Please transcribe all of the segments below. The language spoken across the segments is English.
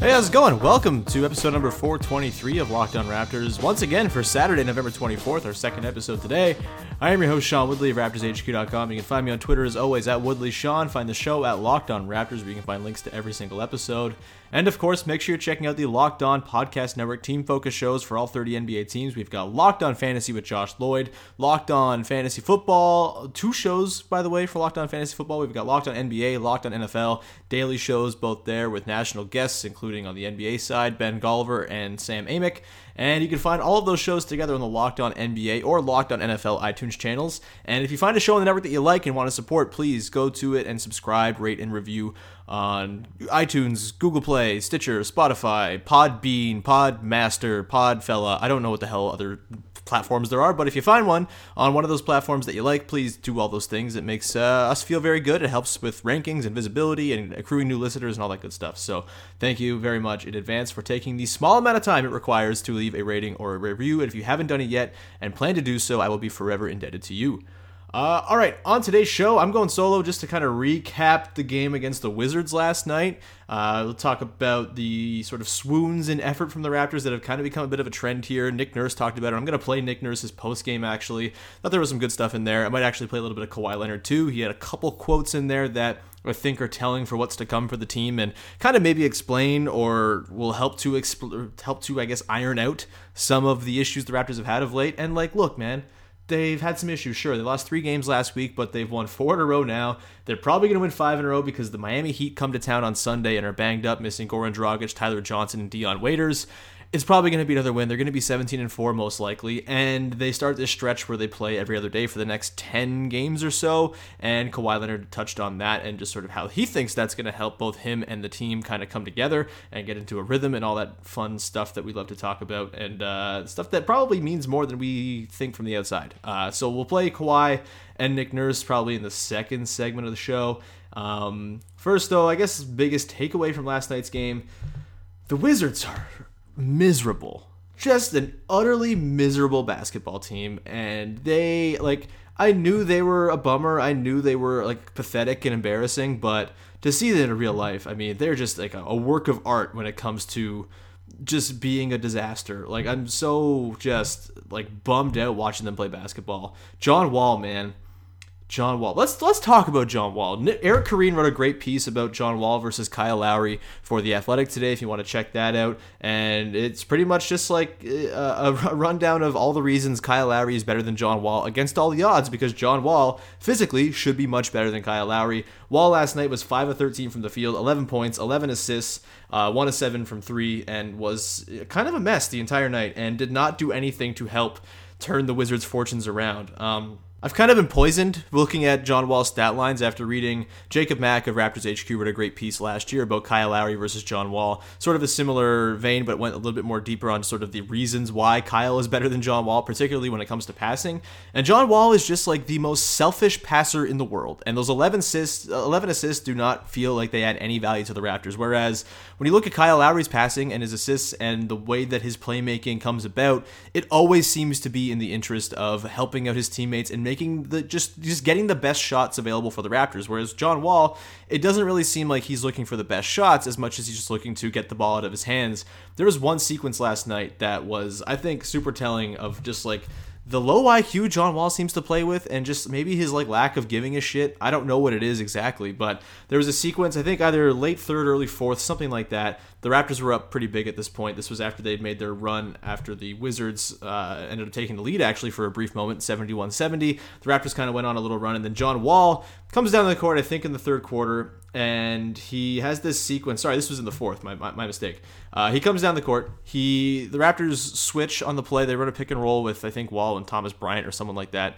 Hey, how's it going? Welcome to episode number 423 of Locked On Raptors. Once again, for Saturday, November 24th, our second episode today. I am your host, Sean Woodley of RaptorsHQ.com. You can find me on Twitter, as always, at WoodleySean. Find the show at Locked On Raptors, where you can find links to every single episode. And, of course, make sure you're checking out the Locked On Podcast Network team-focused shows for all 30 NBA teams. We've got Locked On Fantasy with Josh Lloyd, Locked On Fantasy Football, 2 shows, by the way, for Locked On Fantasy Football. We've got Locked On NBA, Locked On NFL, daily shows both there with national guests, including on the NBA side, Ben Golliver and Sam Amick. And you can find all of those shows together on the Locked On NBA or Locked On NFL iTunes channels. And if you find a show on the network that you like and want to support, please go to it and subscribe, rate, and review on iTunes, Google Play, Stitcher, Spotify, Podbean, Podmaster, Podfella. I don't know what the hell other platforms there are, but if you find one on one of those platforms that you like, please do all those things. It makes us feel very good. It helps with rankings and visibility and accruing new listeners and all that good stuff. So thank you very much in advance for taking the small amount of time it requires to leave a rating or a review. And if you haven't done it yet and plan to do so, I will be forever indebted to you. All right, on today's show, I'm going solo just to kind of recap the game against the Wizards last night. We'll talk about the sort of swoons and effort from the Raptors that have kind of become a bit of a trend here. Nick Nurse talked about it. I'm going to play Nick Nurse's post-game, actually. Thought there was some good stuff in there. I might actually play a little bit of Kawhi Leonard, too. He had a couple quotes in there that I think are telling for what's to come for the team and kind of maybe explain or will help to, I guess, iron out some of the issues the Raptors have had of late. And, like, look, man, they've had some issues. Sure, they lost 3 games last week, but they've won 4 in a row now. They're probably going to win 5 in a row because the Miami Heat come to town on Sunday and are banged up, missing Goran Dragic, Tyler Johnson, and Dion Waiters. It's probably going to be another win. They're going to be 17-4 most likely, and they start this stretch where they play every other day for the next 10 games or so, and Kawhi Leonard touched on that and just sort of how he thinks that's going to help both him and the team kind of come together and get into a rhythm and all that fun stuff that we love to talk about, and stuff that probably means more than we think from the outside. So we'll play Kawhi and Nick Nurse probably in the second segment of the show. First, though, I guess biggest takeaway from last night's game, the Wizards are miserable. Just an utterly miserable basketball team, and they, like, I knew they were a bummer. I knew they were, like, pathetic and embarrassing, but to see that in real life, I mean, they're just like a work of art when it comes to just being a disaster. Like, I'm so just, like, bummed out watching them play basketball. John Wall, man. John Wall. Let's talk about John Wall. Eric Kareen wrote a great piece about John Wall versus Kyle Lowry for The Athletic today, if you want to check that out. And it's pretty much just like a rundown of all the reasons Kyle Lowry is better than John Wall against all the odds, because John Wall physically should be much better than Kyle Lowry. Wall last night was 5 of 13 from the field, 11 points, 11 assists, 1 of 7 from 3, and was kind of a mess the entire night and did not do anything to help turn the Wizards' fortunes around. I've kind of been poisoned looking at John Wall's stat lines after reading Jacob Mack of Raptors HQ wrote a great piece last year about Kyle Lowry versus John Wall. Sort of a similar vein, but went a little bit more deeper on sort of the reasons why Kyle is better than John Wall, particularly when it comes to passing. And John Wall is just like the most selfish passer in the world. And those 11 assists do not feel like they add any value to the Raptors. Whereas when you look at Kyle Lowry's passing and his assists and the way that his playmaking comes about, it always seems to be in the interest of helping out his teammates and making the just getting the best shots available for the Raptors, whereas John Wall, it doesn't really seem like he's looking for the best shots as much as he's just looking to get the ball out of his hands. There was one sequence last night that was, I think, super telling of just like the low IQ John Wall seems to play with and just maybe his like lack of giving a shit. I don't know what it is exactly, but there was a sequence, I think either late third, early fourth, something like that. The Raptors were up pretty big at this point. This was after they'd made their run after the Wizards ended up taking the lead actually for a brief moment, 71-70. The Raptors kind of went on a little run, and then John Wall comes down the court, I think in the third quarter, and he has this sequence. Sorry, this was in the fourth, my mistake. He comes down the court. The Raptors switch on the play. They run a pick and roll with, I think, Wall and Thomas Bryant or someone like that.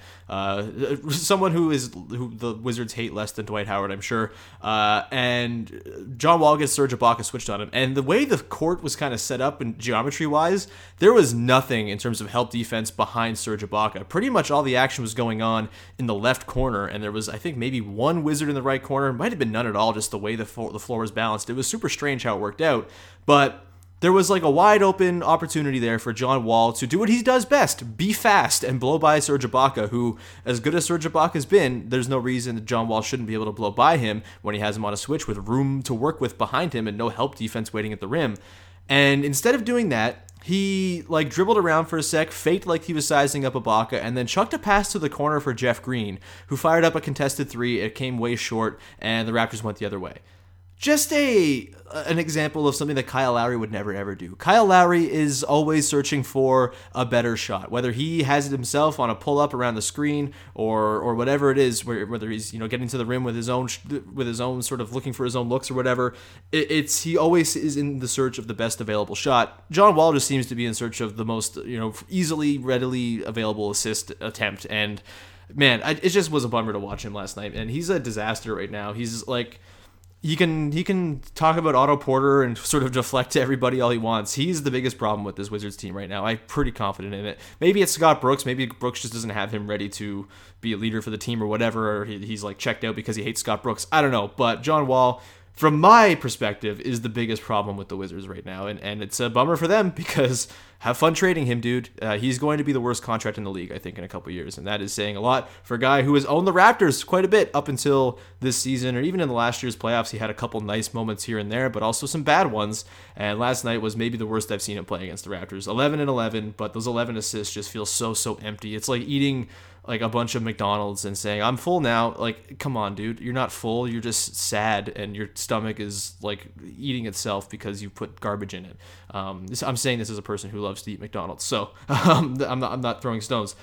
Someone who the Wizards hate less than Dwight Howard, I'm sure. And John Wall gets Serge Ibaka switched on him. And the way the court was kind of set up and geometry-wise, there was nothing in terms of help defense behind Serge Ibaka. Pretty much all the action was going on in the left corner, and there was, I think, maybe one Wizard in the right corner. It might have been none at all, just the way the floor was balanced. It was super strange how it worked out, but there was like a wide open opportunity there for John Wall to do what he does best, be fast and blow by Serge Ibaka, who, as good as Serge Ibaka's been, there's no reason that John Wall shouldn't be able to blow by him when he has him on a switch with room to work with behind him and no help defense waiting at the rim. And instead of doing that, he like dribbled around for a sec, faked like he was sizing up Ibaka, and then chucked a pass to the corner for Jeff Green, who fired up a contested three. It came way short, and the Raptors went the other way. Just an example of something that Kyle Lowry would never, ever do. Kyle Lowry is always searching for a better shot, whether he has it himself on a pull-up around the screen or whatever it is, whether he's getting to the rim with his own sort of looking for his own looks or whatever. He always is in the search of the best available shot. John Wall just seems to be in search of the most easily, readily available assist attempt. And man, it just was a bummer to watch him last night. And he's a disaster right now. He's like... He can talk about Otto Porter and sort of deflect to everybody all he wants. He's the biggest problem with this Wizards team right now. I'm pretty confident in it. Maybe it's Scott Brooks. Maybe Brooks just doesn't have him ready to be a leader for the team or whatever. Or he's like checked out because he hates Scott Brooks. I don't know. But John Wall, from my perspective, is the biggest problem with the Wizards right now. And it's a bummer for them because have fun trading him, dude. He's going to be the worst contract in the league, I think, in a couple years. And that is saying a lot for a guy who has owned the Raptors quite a bit up until this season, or even in the last year's playoffs. He had a couple nice moments here and there, but also some bad ones. And last night was maybe the worst I've seen him play against the Raptors. 11 and 11, but those 11 assists just feel so empty. It's like eating like a bunch of McDonald's and saying, I'm full now. Like, come on, dude. You're not full. You're just sad, and your stomach is like eating itself because you put garbage in it. I'm saying this as a person who loves to eat McDonald's, so I'm not throwing stones.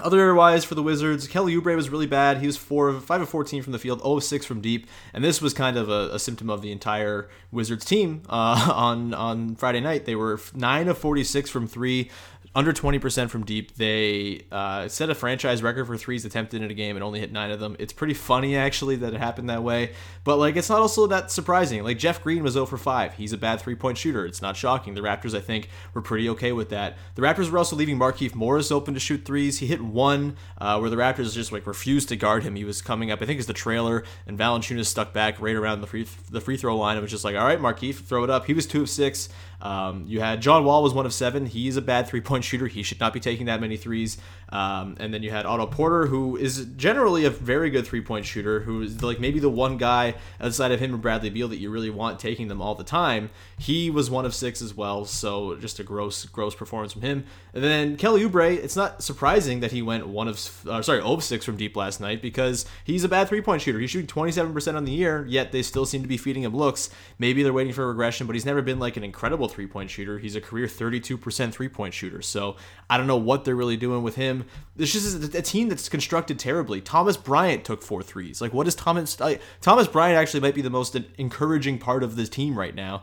Otherwise, for the Wizards, Kelly Oubre was really bad. He was 5 of 14 from the field, 0 of 6 from deep, and this was kind of a symptom of the entire Wizards team. On Friday night, they were 9 of 46 from 3, under 20% from deep. They set a franchise record for threes attempted in a game and only hit 9 of them. It's pretty funny, actually, that it happened that way. But, like, it's not also that surprising. Like, Jeff Green was 0 for 5. He's a bad three-point shooter. It's not shocking. The Raptors, I think, were pretty okay with that. The Raptors were also leaving Markieff Morris open to shoot threes. He hit one where the Raptors just, like, refused to guard him. He was coming up, I think it's the trailer, and Valanciunas stuck back right around the free throw line. It was just like, all right, Markieff, throw it up. He was 2 of 6. You had John Wall was 1 of 7. He's a bad three-point shooter. He should not be taking that many threes. And then you had Otto Porter, who is generally a very good three-point shooter, who is like maybe the one guy outside of him and Bradley Beal that you really want taking them all the time. He was 1 of 6 as well, so just a gross performance from him. And then Kelly Oubre, it's not surprising that he went 0 of 6 from deep last night because he's a bad three-point shooter. He's shooting 27% on the year, yet they still seem to be feeding him looks. Maybe they're waiting for regression, but he's never been like an incredible three-point shooter. He's a career 32% three-point shooter, so I don't know what they're really doing with him. him. This is a team that's constructed terribly. Thomas Bryant took 4 threes. Like, what is Thomas Bryant actually might be the most encouraging part of this team right now.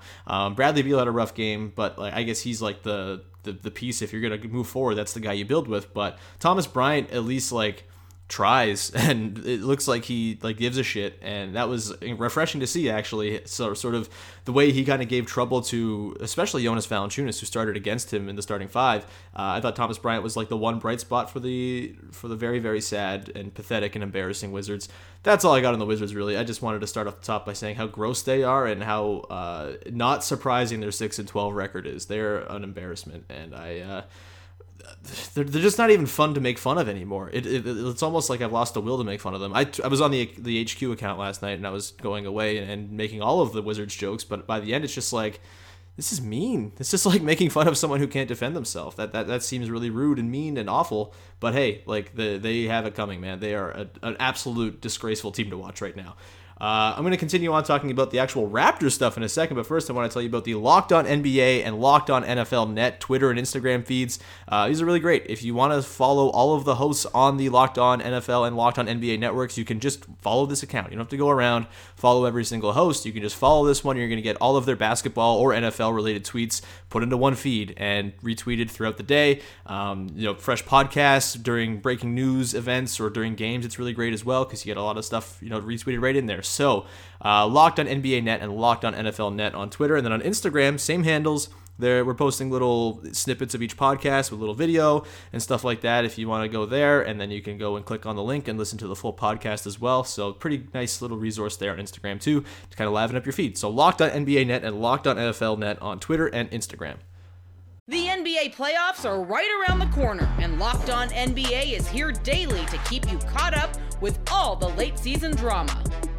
Bradley Beal had a rough game, but I guess he's like the piece. If you're going to move forward, that's the guy you build with. But Thomas Bryant at least tries, and it looks like he gives a shit, and that was refreshing to see, actually. So sort of the way he kind of gave trouble to, especially Jonas Valanciunas, who started against him in the starting five. I thought Thomas Bryant was the one bright spot for the very, very sad and pathetic and embarrassing Wizards. That's all I got on the Wizards, really. I just wanted to start off the top by saying how gross they are and how not surprising their 6-12 record is. They're an embarrassment, and they're just not even fun to make fun of anymore. It's almost like I've lost the will to make fun of them. I was on the HQ account last night, and I was going away and making all of the Wizards jokes, but by the end, it's just this is mean. It's just making fun of someone who can't defend themselves. That seems really rude and mean and awful, but hey, they have it coming, man. They are an absolute disgraceful team to watch right now. I'm going to continue on talking about the actual Raptors stuff in a second, but first I want to tell you about the Locked On NBA and Locked On NFL Net Twitter and Instagram feeds. These are really great. If you want to follow all of the hosts on the Locked On NFL and Locked On NBA networks, you can just follow this account. You don't have to go around, follow every single host. You can just follow this one. You're going to get all of their basketball or NFL-related tweets put into one feed and retweeted throughout the day. Fresh podcasts during breaking news events or during games. It's really great as well because you get a lot of stuff retweeted right in there. So, Locked On NBA Net and Locked On NFL Net on Twitter, and then on Instagram, same handles. There, we're posting little snippets of each podcast with little video and stuff like that if you want to go there, and then you can go and click on the link and listen to the full podcast as well. So pretty nice little resource there on Instagram too to kind of liven up your feed. So Locked On NBA Net and Locked On NFL Net on Twitter and Instagram. The NBA playoffs are right around the corner, and Locked On NBA is here daily to keep you caught up with all the late season drama.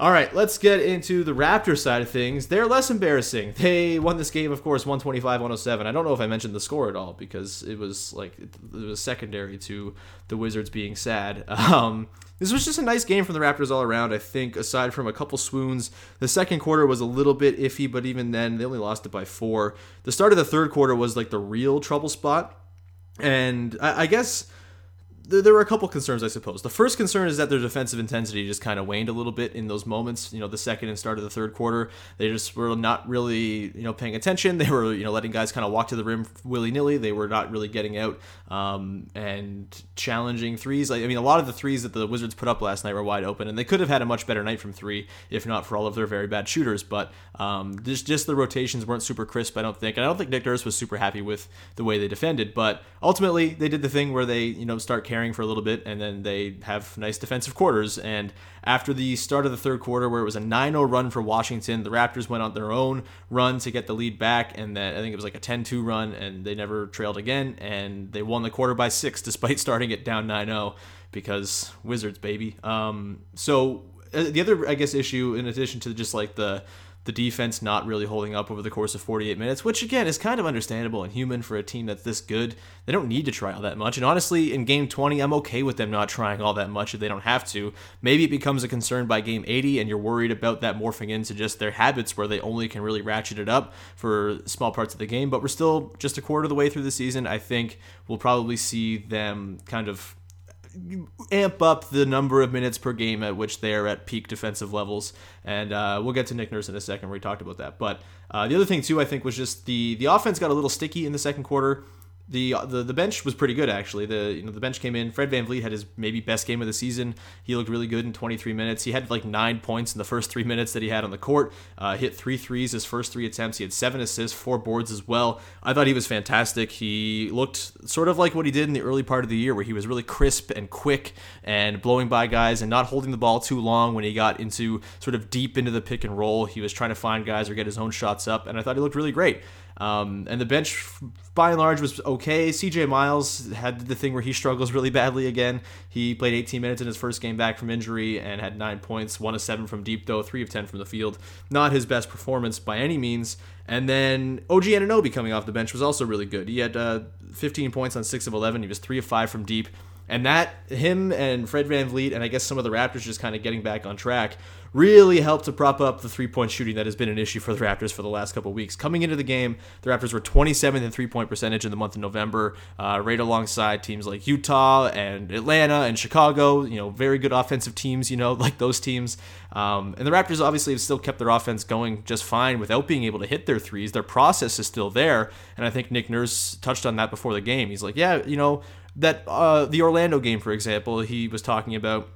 All right, let's get into the Raptors side of things. They're less embarrassing. They won this game, of course, 125-107. I don't know if I mentioned the score at all because it was secondary to the Wizards being sad. This was just a nice game from the Raptors all around, I think, aside from a couple swoons. The second quarter was a little bit iffy, but even then, they only lost it by 4. The start of the third quarter was the real trouble spot, and I guess there were a couple concerns, I suppose. The first concern is that their defensive intensity just kind of waned a little bit in those moments. The second and start of the third quarter, they just were not really, paying attention. They were, letting guys kind of walk to the rim willy-nilly. They were not really getting out and challenging threes. A lot of the threes that the Wizards put up last night were wide open, and they could have had a much better night from three, if not for all of their very bad shooters. But just the rotations weren't super crisp, I don't think. And I don't think Nick Nurse was super happy with the way they defended. But ultimately, they did the thing where they, start carrying for a little bit, and then they have nice defensive quarters. And after the start of the third quarter, where it was a 9-0 run for Washington, the Raptors went on their own run to get the lead back, and then I think it was a 10-2 run, and they never trailed again, and they won the quarter by 6 despite starting it down 9-0 because Wizards, baby. So the other, I guess, issue in addition to just the defense not really holding up over the course of 48 minutes, which again is kind of understandable and human for a team that's this good. They don't need to try all that much. And honestly, in game 20, I'm okay with them not trying all that much if they don't have to. Maybe it becomes a concern by game 80 and you're worried about that morphing into just their habits where they only can really ratchet it up for small parts of the game. But we're still just a quarter of the way through the season. I think we'll probably see them kind of amp up the number of minutes per game at which they're at peak defensive levels, and we'll get to Nick Nurse in a second where we talked about that. But the other thing too, I think, was just the offense got a little sticky in the second quarter. The bench was pretty good, actually. The bench came in. Fred VanVleet had his maybe best game of the season. He looked really good in 23 minutes. He had 9 points in the first 3 minutes that he had on the court. Hit 3 threes his first 3 attempts. He had 7 assists, 4 boards as well. I thought he was fantastic. He looked sort of like what he did in the early part of the year, where he was really crisp and quick and blowing by guys and not holding the ball too long when he got into sort of deep into the pick and roll. He was trying to find guys or get his own shots up, and I thought he looked really great. And the bench, by and large, was okay. C.J. Miles had the thing where he struggles really badly again. He played 18 minutes in his first game back from injury and had 9 points, 1 of 7 from deep, though, 3 of 10 from the field. Not his best performance by any means. And then OG Anunoby coming off the bench was also really good. He had 15 points on 6 of 11. He was 3 of 5 from deep. And that, him and Fred VanVleet, and I guess some of the Raptors just kind of getting back on track, really helped to prop up the three-point shooting that has been an issue for the Raptors for the last couple of weeks. Coming into the game, the Raptors were 27th in three-point percentage in the month of November, right alongside teams like Utah and Atlanta and Chicago, very good offensive teams, like those teams. And the Raptors obviously have still kept their offense going just fine without being able to hit their threes. Their process is still there, and I think Nick Nurse touched on that before the game. He's like, that the Orlando game, for example, he was talking about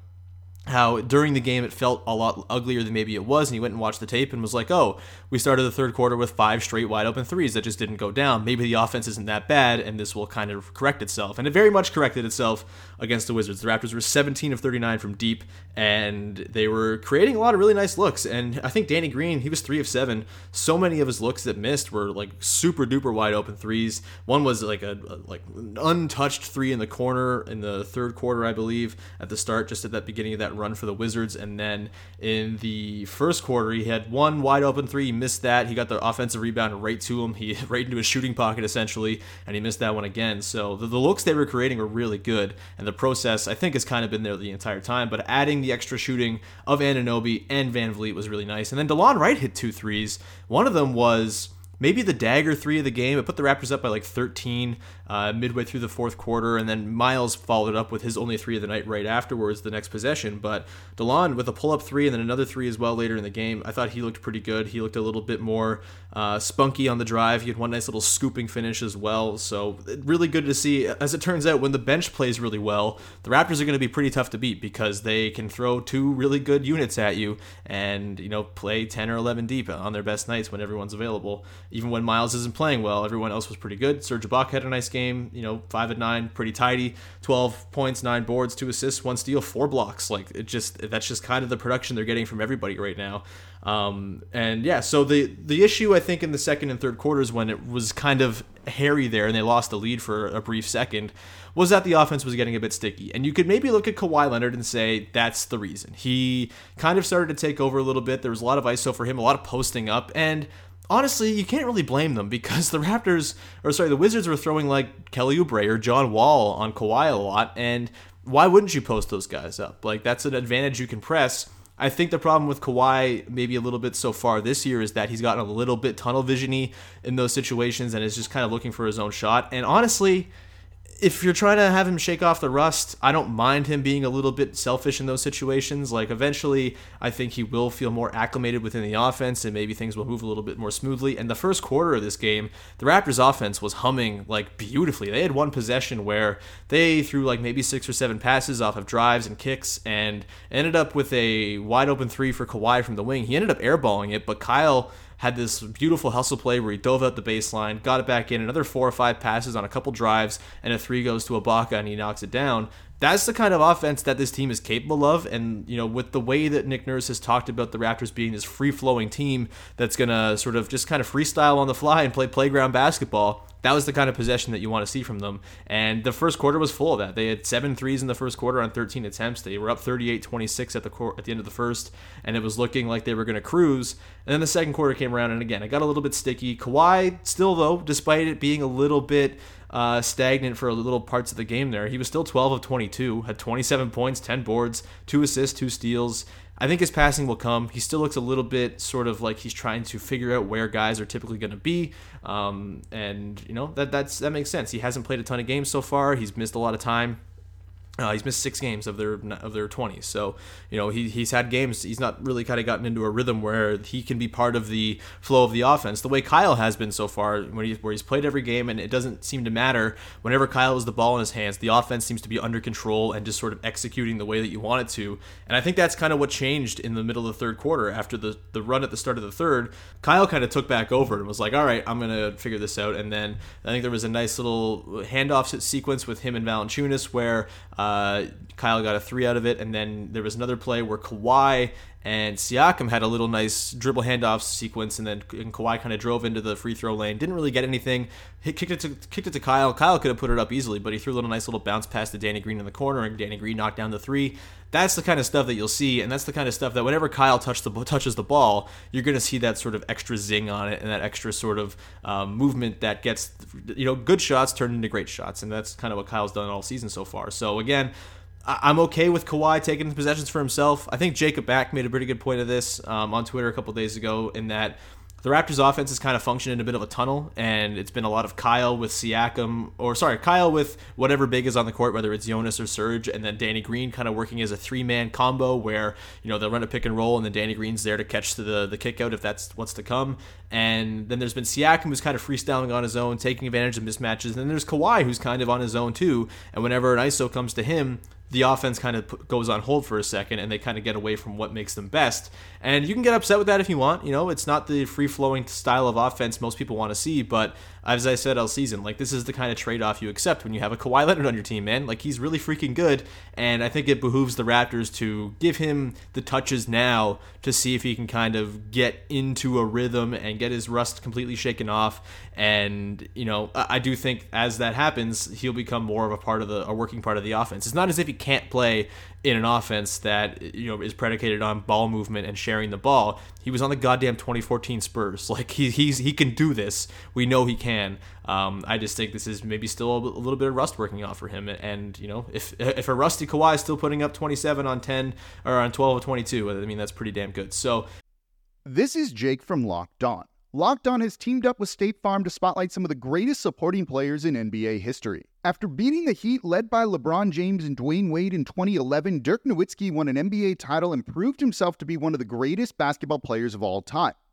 how during the game it felt a lot uglier than maybe it was, and he went and watched the tape and was like, oh, we started the third quarter with 5 straight wide open threes that just didn't go down. Maybe the offense isn't that bad, and this will kind of correct itself. And it very much corrected itself against the Wizards. The Raptors were 17 of 39 from deep, and they were creating a lot of really nice looks. And I think Danny Green, he was 3 of 7. So many of his looks that missed were like super duper wide open threes. One was like an untouched three in the corner in the third quarter, I believe, at the start, just at that beginning of that run for the Wizards. And then in the first quarter, he had 1 wide open three. He missed that. He got the offensive rebound right to him. He right into his shooting pocket, essentially, and he missed that one again. So the looks they were creating were really good. And the process, I think, has kind of been there the entire time. But adding the extra shooting of Anunoby and VanVleet was really nice. And then DeLon Wright hit 2 threes. One of them was maybe the dagger three of the game. It put the Raptors up by like 13 midway through the fourth quarter, and then Miles followed up with his only three of the night right afterwards, the next possession. But DeLon with a pull-up three and then another three as well later in the game, I thought he looked pretty good. He looked a little bit more spunky on the drive. He had one nice little scooping finish as well. So really good to see. As it turns out, when the bench plays really well, the Raptors are going to be pretty tough to beat because they can throw 2 really good units at you and play 10 or 11 deep on their best nights when everyone's available. Even when Miles isn't playing well, everyone else was pretty good. Serge Ibaka had a nice game, 5 of 9, pretty tidy, 12 points, 9 boards, 2 assists, 1 steal, 4 blocks. That's just kind of the production they're getting from everybody right now. So the issue, I think, in the second and third quarters when it was kind of hairy there and they lost the lead for a brief second was that the offense was getting a bit sticky. And you could maybe look at Kawhi Leonard and say that's the reason. He kind of started to take over a little bit. There was a lot of ISO for him, a lot of posting up, and honestly, you can't really blame them because the Wizards were throwing like Kelly Oubre or John Wall on Kawhi a lot, and why wouldn't you post those guys up? That's an advantage you can press. I think the problem with Kawhi maybe a little bit so far this year is that he's gotten a little bit tunnel vision-y in those situations and is just kind of looking for his own shot. And honestly, if you're trying to have him shake off the rust, I don't mind him being a little bit selfish in those situations. Eventually, I think he will feel more acclimated within the offense and maybe things will move a little bit more smoothly. And the first quarter of this game, the Raptors' offense was humming, beautifully. They had one possession where they threw, maybe 6 or 7 passes off of drives and kicks and ended up with a wide-open three for Kawhi from the wing. He ended up airballing it, but Kyle had this beautiful hustle play where he dove out the baseline, got it back in, another 4 or 5 passes on a couple drives, and a 3 goes to Ibaka and he knocks it down. That's the kind of offense that this team is capable of, and with the way that Nick Nurse has talked about the Raptors being this free-flowing team that's going to sort of just kind of freestyle on the fly and play playground basketball, that was the kind of possession that you want to see from them. And the first quarter was full of that. They had 7 threes in the first quarter on 13 attempts. They were up 38-26 at the end of the first, and it was looking like they were going to cruise. And then the second quarter came around, and again, it got a little bit sticky. Kawhi still, though, despite it being a little bit stagnant for little parts of the game there, he was still 12 of 22, had 27 points, 10 boards, 2 assists, 2 steals. I think his passing will come. He still looks a little bit sort of like he's trying to figure out where guys are typically going to be, and that makes sense. He hasn't played a ton of games so far. He's missed a lot of time. He's missed 6 games of their 20s. So, he's had games. He's not really kind of gotten into a rhythm where he can be part of the flow of the offense the way Kyle has been so far, where he's played every game, and it doesn't seem to matter. Whenever Kyle has the ball in his hands, the offense seems to be under control and just sort of executing the way that you want it to. And I think that's kind of what changed in the middle of the third quarter. After the run at the start of the third, Kyle kind of took back over and was like, all right, I'm going to figure this out. And then I think there was a nice little handoff sequence with him and Valanciunas where Kyle got a 3 out of it, and then there was another play where Kawhi And Siakam had a little nice dribble handoff sequence, and then Kawhi kind of drove into the free throw lane. Didn't really get anything. He kicked it to Kyle. Kyle could have put it up easily, but he threw a little nice little bounce pass to Danny Green in the corner, and Danny Green knocked down the three. That's the kind of stuff that you'll see, and that's the kind of stuff that whenever Kyle touches the ball, you're going to see that sort of extra zing on it and that extra sort of movement that gets, good shots turned into great shots, and that's kind of what Kyle's done all season so far. So again, I'm okay with Kawhi taking the possessions for himself. I think Jacob Back made a pretty good point of this on Twitter a couple days ago, in that the Raptors' offense has kind of functioned in a bit of a tunnel, and it's been a lot of Kyle with whatever big is on the court, whether it's Jonas or Serge, and then Danny Green kind of working as a three-man combo where, they'll run a pick and roll, and then Danny Green's there to catch the kick out if that's what's to come. And then there's been Siakam, who's kind of freestyling on his own, taking advantage of mismatches, and then there's Kawhi, who's kind of on his own too, and whenever an ISO comes to him, the offense kind of goes on hold for a second, and they kind of get away from what makes them best. And you can get upset with that if you want. It's not the free-flowing style of offense most people want to see, but as I said all season, this is the kind of trade-off you accept when you have a Kawhi Leonard on your team, man. He's really freaking good, and I think it behooves the Raptors to give him the touches now to see if he can kind of get into a rhythm and get his rust completely shaken off. And, I do think as that happens, he'll become more of a working part of the offense. It's not as if he can't play in an offense that is predicated on ball movement and sharing the ball. He was on the goddamn 2014 Spurs. He can do this. We know he can. I just think this is maybe still a little bit of rust working off for him. And if a rusty Kawhi is still putting up 27 on 10 or on 12 or 22, that's pretty damn good. So this is Jake from Locked On. Locked On has teamed up with State Farm to spotlight some of the greatest supporting players in NBA history. After beating the Heat led by LeBron James and Dwayne Wade in 2011, Dirk Nowitzki won an NBA title and proved himself to be one of the greatest basketball players of all time.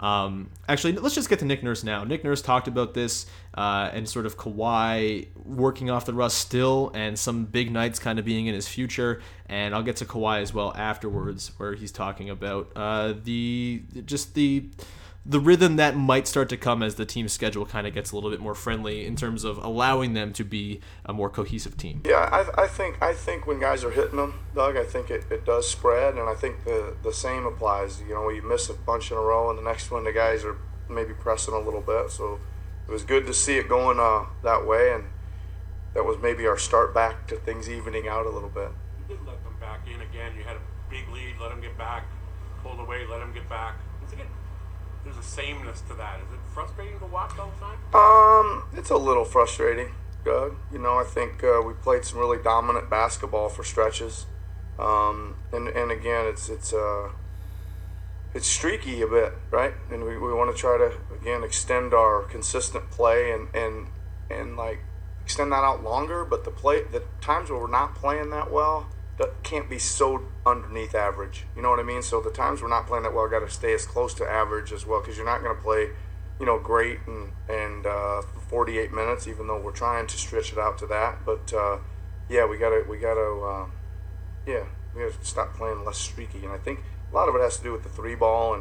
Actually, let's just get to Nick Nurse now. Nick Nurse talked about this and sort of Kawhi working off the rust still and some big nights kind of being in his future. And I'll get to Kawhi as well afterwards, where he's talking about the rhythm that might start to come as the team's schedule kind of gets a little bit more friendly in terms of allowing them to be a more cohesive team. Yeah, I think when guys are hitting them, Doug, I think it does spread, and I think the same applies. You miss a bunch in a row, and the next one the guys are maybe pressing a little bit. So it was good to see it going that way, and that was maybe our start back to things evening out a little bit. You didn't let them back in again. You had a big lead, let them get back, pulled away, let them get back. There's a sameness to that. Is it frustrating to watch all the time? It's a little frustrating, Doug. I think we played some really dominant basketball for stretches, and again, it's streaky a bit, right? And we want to try to again extend our consistent play and like extend that out longer. But the times where we're not playing that well, that can't be so underneath average. You know what I mean? So the times we're not playing that well, got to stay as close to average as well, because you're not going to play, great and 48 minutes, even though we're trying to stretch it out to that. But yeah, we gotta stop playing less streaky. And I think a lot of it has to do with the three ball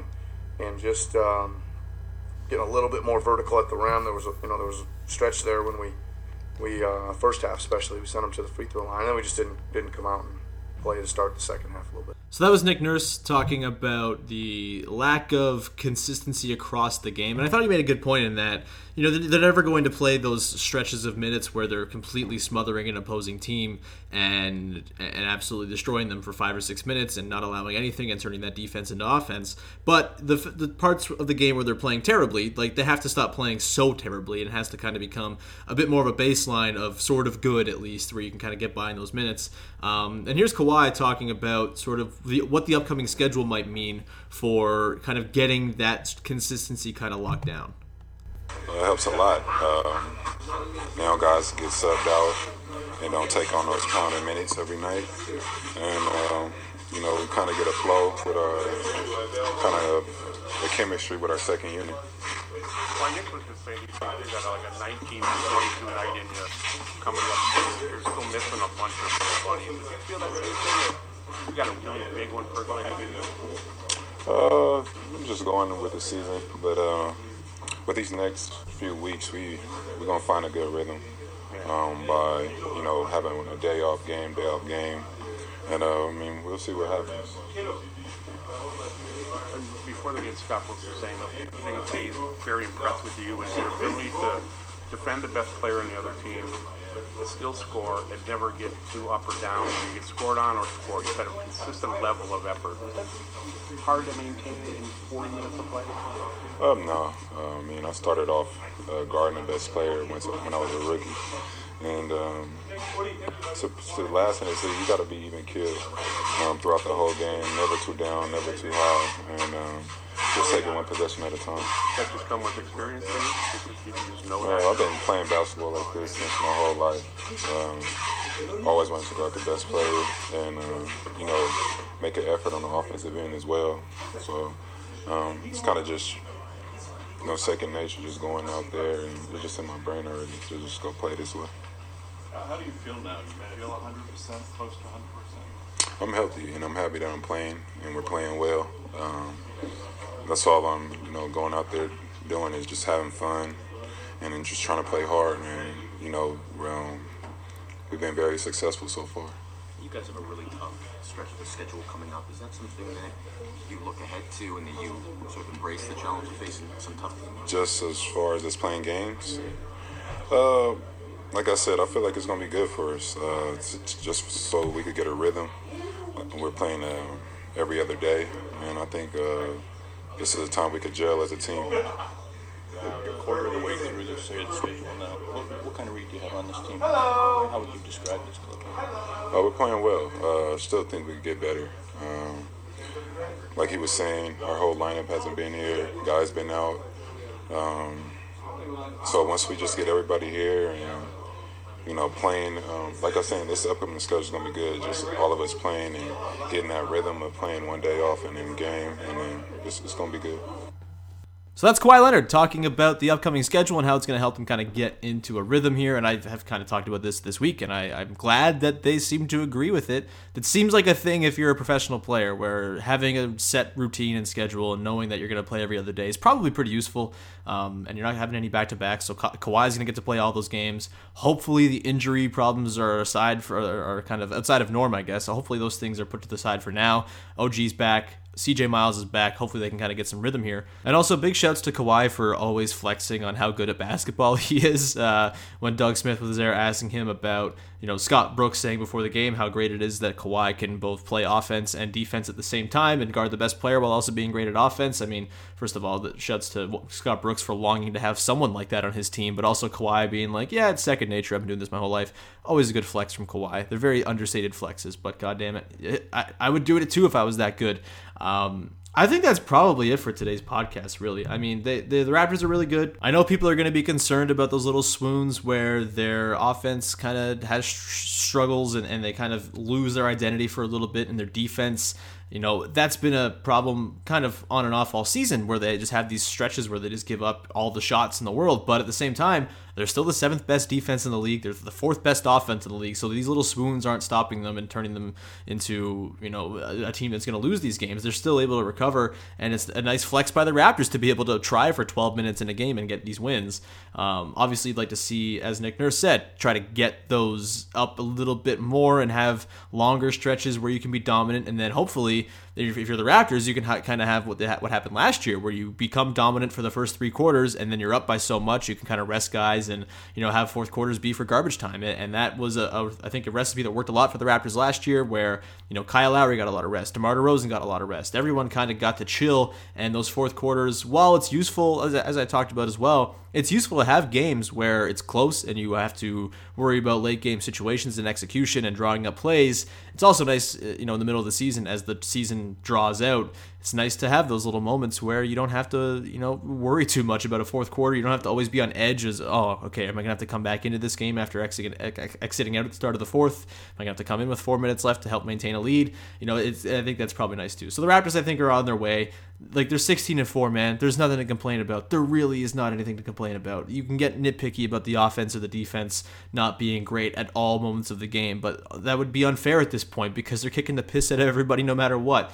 and just getting a little bit more vertical at the rim. There was a stretch there when we first half especially, we sent them to the free throw line, and then we just didn't come out and play to start the second half a little bit. So that was Nick Nurse talking about the lack of consistency across the game, and I thought he made a good point in that you know, they're never going to play those stretches of minutes where they're completely smothering an opposing team and absolutely destroying them for 5 or 6 minutes and not allowing anything and turning that defense into offense. But the parts of the game where they're playing terribly, like, they have to stop playing so terribly, and it has to kind of become a bit more of a baseline of sort of good, at least, where you can kind of get by in those minutes. And here's Kawhi talking about sort of what the upcoming schedule might mean for kind of getting that consistency kind of locked down. It helps a lot. Now guys get subbed out and don't take on those counter minutes every night. And, you know, we kind of get a flow with our kind of the chemistry with our second unit. Well, Nick was just saying he's got like a 19-22 night in here coming up. You're still missing a bunch of money. Does it feel that way? You got a big one for going to do? I'm just going with the season, but with these next few weeks, we're gonna find a good rhythm by having a day off game, and we'll see what happens. Before they get Scott Brooks was saying, I think he's very impressed with you and your ability to defend the best player on the other team, still score, and never get too up or down. You get scored on or scored. You've got a consistent level of effort. Is that hard to maintain in 40 minutes of play? No. I started off guarding the best player when I was a rookie. And to last in the season, you got to be even killed throughout the whole game. Never too down, never too high. And just taking one possession at a time. That just come with experience, you just know that. I've been playing basketball like this since my whole life. Always wanted to guard the best player and, make an effort on the offensive end as well. So it's kind of just, second nature, just going out there, and it's just in my brain already to just go play this way. How do you feel now? Do you feel 100%, close to 100%? I'm healthy, and I'm happy that I'm playing, and we're playing well. That's all I'm, going out there doing is just having fun and then just trying to play hard. And, we've been very successful so far. You guys have a really tough stretch of the schedule coming up. Is that something that you look ahead to and that you sort of embrace the challenge of facing some tough games? Just as far as us playing games? Like I said, I feel like it's going to be good for us. Just so we could get a rhythm. We're playing every other day, and I think this is a time we could gel as a team. You're a quarter of the way through this schedule now. What kind of read do you have on this team? How would you describe this club? We're playing well. I still think we could get better. Like he was saying, our whole lineup hasn't been here. Guys been out. So once we just get everybody here and playing, like I was saying, this upcoming schedule is going to be good. Just all of us playing and getting that rhythm of playing one day off and in game, and then it's going to be good. So that's Kawhi Leonard talking about the upcoming schedule and how it's going to help him kind of get into a rhythm here. And I have kind of talked about this week, and I'm glad that they seem to agree with it. That seems like a thing if you're a professional player, where having a set routine and schedule and knowing that you're going to play every other day is probably pretty useful. And you're not having any back-to-backs, so Kawhi's going to get to play all those games. Hopefully the injury problems are kind of outside of norm, I guess. So hopefully those things are put to the side for now. OG's back. CJ Miles is back. Hopefully they can kind of get some rhythm here. And also big shouts to Kawhi for always flexing on how good at basketball he is. When Doug Smith was there asking him about, Scott Brooks saying before the game how great it is that Kawhi can both play offense and defense at the same time and guard the best player while also being great at offense. I mean, first of all, the shouts to Scott Brooks for longing to have someone like that on his team, but also Kawhi being like, yeah, it's second nature. I've been doing this my whole life. Always a good flex from Kawhi. They're very understated flexes, but goddamn it, I would do it too if I was that good. I think that's probably it for today's podcast, really. I mean, the Raptors are really good. I know people are going to be concerned about those little swoons where their offense kind of has struggles and they kind of lose their identity for a little bit, and their defense, that's been a problem kind of on and off all season, where they just have these stretches where they just give up all the shots in the world. But at the same time, they're still the 7th best defense in the league. They're the 4th best offense in the league. So these little swoons aren't stopping them and turning them into, a team that's going to lose these games. They're still able to recover, and it's a nice flex by the Raptors to be able to try for 12 minutes in a game and get these wins. Obviously, you'd like to see, as Nick Nurse said, try to get those up a little bit more and have longer stretches where you can be dominant, and then hopefully Obviously, if you're the Raptors, you can kind of have what happened last year, where you become dominant for the first three quarters, and then you're up by so much, you can kind of rest guys and, you know, have fourth quarters be for garbage time. And that was, I think, a recipe that worked a lot for the Raptors last year, where, you know, Kyle Lowry got a lot of rest, DeMar DeRozan got a lot of rest. Everyone kind of got to chill, and those fourth quarters, while it's useful, as I talked about as well, it's useful to have games where it's close and you have to worry about late game situations and execution and drawing up plays. It's also nice, you know, in the middle of the season, as the season draws out, it's nice to have those little moments where you don't have to, you know, worry too much about a fourth quarter. You don't have to always be on edge as, oh, okay, am I going to have to come back into this game after exiting out at the start of the fourth? Am I going to have to come in with 4 minutes left to help maintain a lead? You know, I think that's probably nice too. So the Raptors, I think, are on their way. Like, they're 16-4, man. There's nothing to complain about. There really is not anything to complain about. You can get nitpicky about the offense or the defense not being great at all moments of the game, but that would be unfair at this point because they're kicking the piss out of everybody no matter what.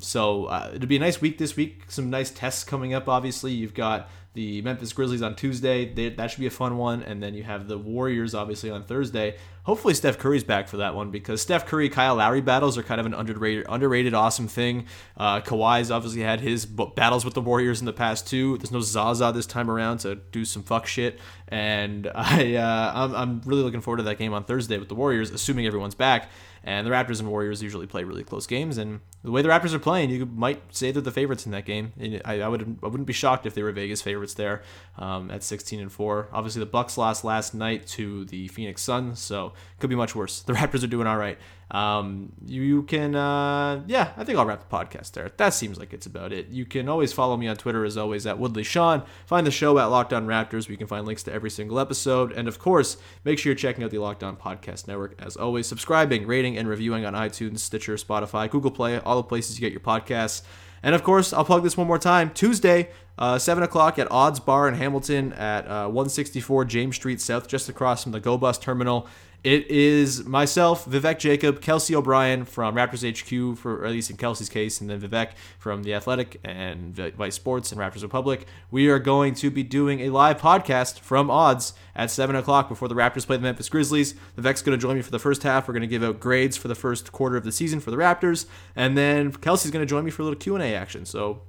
So it'll be a nice week this week. Some nice tests coming up, obviously. You've got the Memphis Grizzlies on Tuesday. That should be a fun one. And then you have the Warriors, obviously, on Thursday. Hopefully Steph Curry's back for that one, because Steph Curry, Kyle Lowry battles are kind of an underrated awesome thing. Kawhi's obviously had his battles with the Warriors in the past too. There's no Zaza this time around, so do some fuck shit. And I'm really looking forward to that game on Thursday with the Warriors, assuming everyone's back. And the Raptors and Warriors usually play really close games, and the way the Raptors are playing, you might say they're the favorites in that game. And I wouldn't be shocked if they were Vegas favorites there at 16-4. Obviously, the Bucks lost last night to the Phoenix Suns, so could be much worse. The Raptors are doing all right. I think I'll wrap the podcast there. That seems like it's about it. You can always follow me on Twitter, as always, at Woodley Sean. Find the show at Locked On Raptors, where you can find links to every single episode. And of course, make sure you're checking out the Locked On Podcast Network, as always, subscribing, rating, and reviewing on iTunes, Stitcher, Spotify, Google Play, all the places you get your podcasts. And of course, I'll plug this one more time. Tuesday, 7 o'clock at Odds Bar in Hamilton at 164 James Street South, just across from the Go Bus Terminal. It is myself, Vivek Jacob, Kelsey O'Brien from Raptors HQ, or at least in Kelsey's case, and then Vivek from The Athletic and Vice Sports and Raptors Republic. We are going to be doing a live podcast from Odds at 7 o'clock before the Raptors play the Memphis Grizzlies. Vivek's going to join me for the first half. We're going to give out grades for the first quarter of the season for the Raptors. And then Kelsey's going to join me for a little Q&A action. So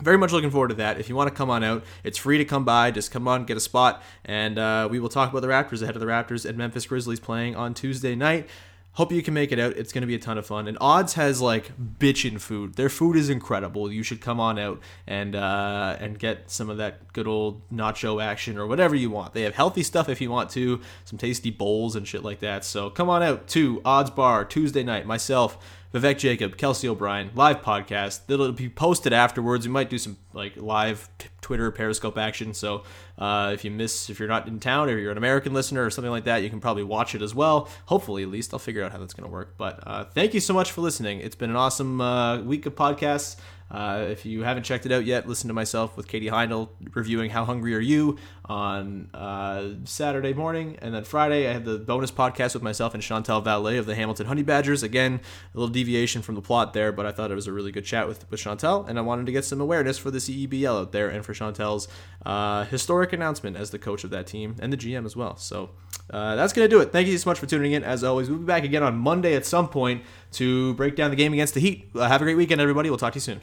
very much looking forward to that. If you want to come on out, it's free to come by. Just come on, get a spot, and we will talk about the Raptors ahead of the Raptors and Memphis Grizzlies playing on Tuesday night. Hope you can make it out. It's going to be a ton of fun. And Odds has, like, bitchin' food. Their food is incredible. You should come on out and get some of that good old nacho action or whatever you want. They have healthy stuff if you want to, some tasty bowls and shit like that. So come on out to Odds Bar Tuesday night. Myself, Vivek Jacob, Kelsey O'Brien, live podcast. It'll be posted afterwards. We might do some like live Twitter Periscope action. So if you're not in town, or you're an American listener or something like that, you can probably watch it as well. Hopefully, at least. I'll figure out how that's going to work. But thank you so much for listening. It's been an awesome week of podcasts. If you haven't checked it out yet, listen to myself with Katie Heindel reviewing How Hungry Are You on Saturday morning. And then Friday, I have the bonus podcast with myself and Chantel Valet of the Hamilton Honey Badgers. Again, a little deviation from the plot there, but I thought it was a really good chat with Chantel, and I wanted to get some awareness for the CEBL out there and for Chantel's historic announcement as the coach of that team and the GM as well. So that's going to do it. Thank you so much for tuning in. As always, we'll be back again on Monday at some point to break down the game against the Heat. Have a great weekend, everybody. We'll talk to you soon.